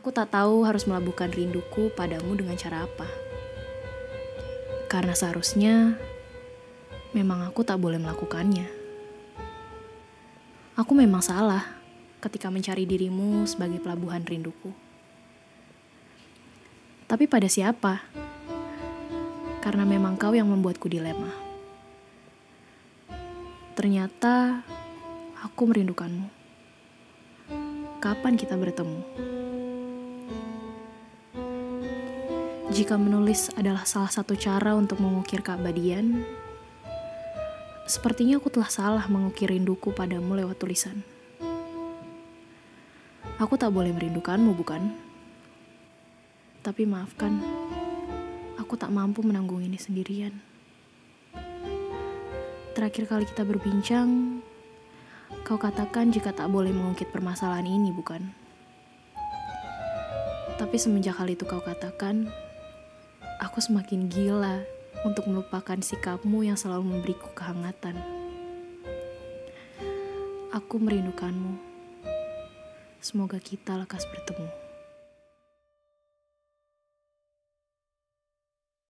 Aku tak tahu harus melabuhkan rinduku padamu dengan cara apa. Karena seharusnya, memang aku tak boleh melakukannya. Aku memang salah ketika mencari dirimu sebagai pelabuhan rinduku. Tapi pada siapa? Karena memang kau yang membuatku dilema. Ternyata, aku merindukanmu. Kapan kita bertemu? Jika menulis adalah salah satu cara untuk mengukir keabadian, sepertinya aku telah salah mengukir rinduku padamu lewat tulisan. Aku tak boleh merindukanmu, bukan? Tapi maafkan, aku tak mampu menanggung ini sendirian. Terakhir kali kita berbincang, kau katakan jika tak boleh mengungkit permasalahan ini, bukan? Tapi semenjak hal itu kau katakan, aku semakin gila untuk melupakan sikapmu yang selalu memberiku kehangatan. Aku merindukanmu. Semoga kita lekas bertemu.